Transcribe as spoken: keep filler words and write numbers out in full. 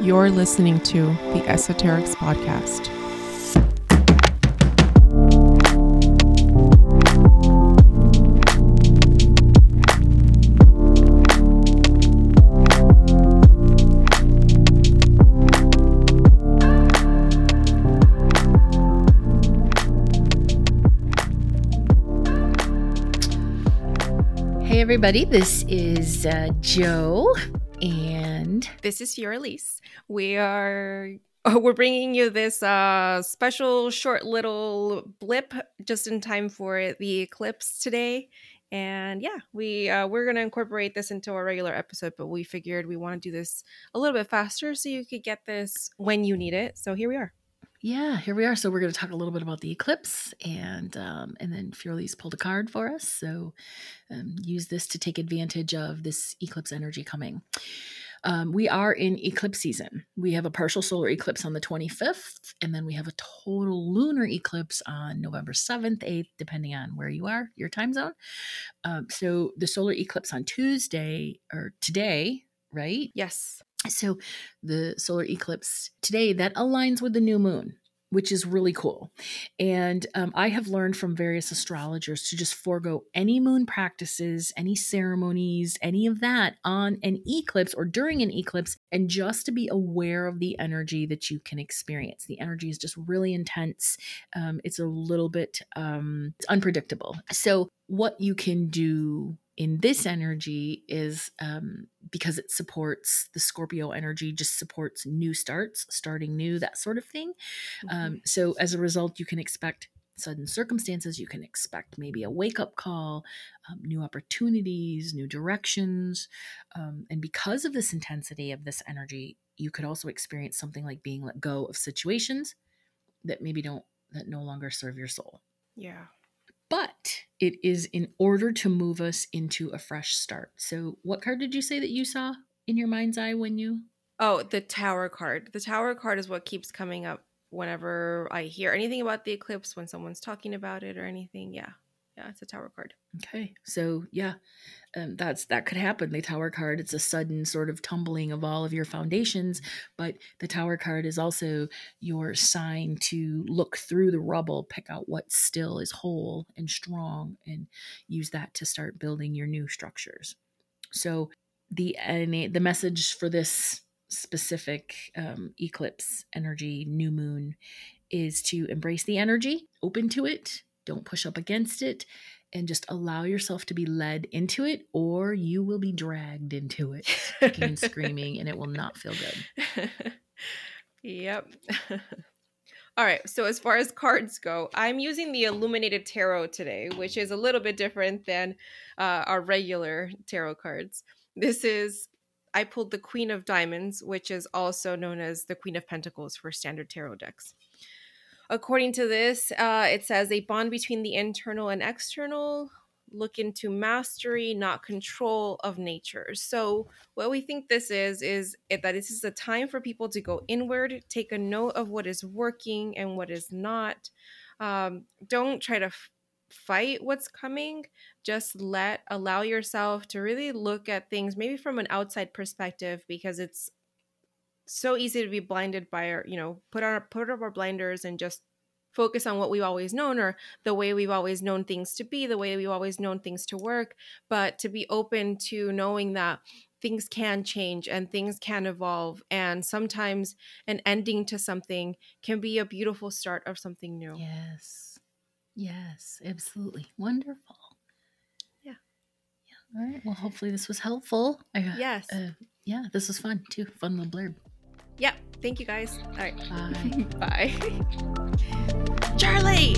You're listening to The Esoterix Podcast. Hey everybody, this is uh, Joe and this is Fioraliz. We are we're bringing you this uh, special short little blip just in time for the eclipse today. And yeah, we uh, we're going to incorporate this into our regular episode, but we figured we want to do this a little bit faster so you could get this when you need it. So here we are. Yeah, here we are. So we're going to talk a little bit about the eclipse, and um, and then Fioraliz pulled a card for us. So um, use this to take advantage of this eclipse energy coming. Um, we are in eclipse season. We have a partial solar eclipse on the twenty-fifth, and then we have a total lunar eclipse on November seventh, eighth, depending on where you are, your time zone. Um, so the solar eclipse on Tuesday, or today, right? Yes. So the solar eclipse today, that aligns with the new moon, which is really cool. And um, I have learned from various astrologers to just forego any moon practices, any ceremonies, any of that on an eclipse or during an eclipse, and just to be aware of the energy that you can experience. The energy is just really intense. Um, it's a little bit um, it's unpredictable. So what you can do in this energy is um, because it supports the Scorpio energy, just supports new starts, starting new, that sort of thing. Mm-hmm. Um, so as a result, you can expect sudden circumstances. You can expect maybe a wake-up call, um, new opportunities, new directions. Um, and because of this intensity of this energy, you could also experience something like being let go of situations that maybe don't, that no longer serve your soul. Yeah. But it is in order to move us into a fresh start. So what card did you say that you saw in your mind's eye when you? Oh, the Tower card. The Tower card is what keeps coming up whenever I hear anything about the eclipse, when someone's talking about it or anything. Yeah. Yeah, it's a Tower card. Okay. So yeah, um, that's that could happen. The Tower card, it's a sudden sort of tumbling of all of your foundations, but the Tower card is also your sign to look through the rubble, pick out what still is whole and strong, and use that to start building your new structures. So the the message for this specific um, eclipse energy, new moon, is to embrace the energy, open to it. Don't push up against it, and just allow yourself to be led into it, or you will be dragged into it, kicking and screaming, and it will not feel good. Yep. All right. So as far as cards go, I'm using the Illuminated Tarot today, which is a little bit different than uh, our regular tarot cards. This is, I pulled the Queen of Diamonds, which is also known as the Queen of Pentacles for standard tarot decks. According to this, uh, it says a bond between the internal and external, look into mastery, not control of nature. So what we think this is, is that this is a time for people to go inward, take a note of what is working and what is not. Um, don't try to f- fight what's coming. Just let, allow yourself to really look at things, maybe from an outside perspective, because it's so easy to be blinded by our, you know, put our put up our blinders and just focus on what we've always known, or the way we've always known things to be, the way we've always known things to work. But to be open to knowing that things can change and things can evolve, and sometimes an ending to something can be a beautiful start of something new. Yes, yes, absolutely, wonderful. Yeah, yeah. All right. Well, hopefully this was helpful. I, yes. Uh, yeah, this was fun too. Fun little blurb. Yeah, thank you guys. All right. Bye. Bye. Charlie!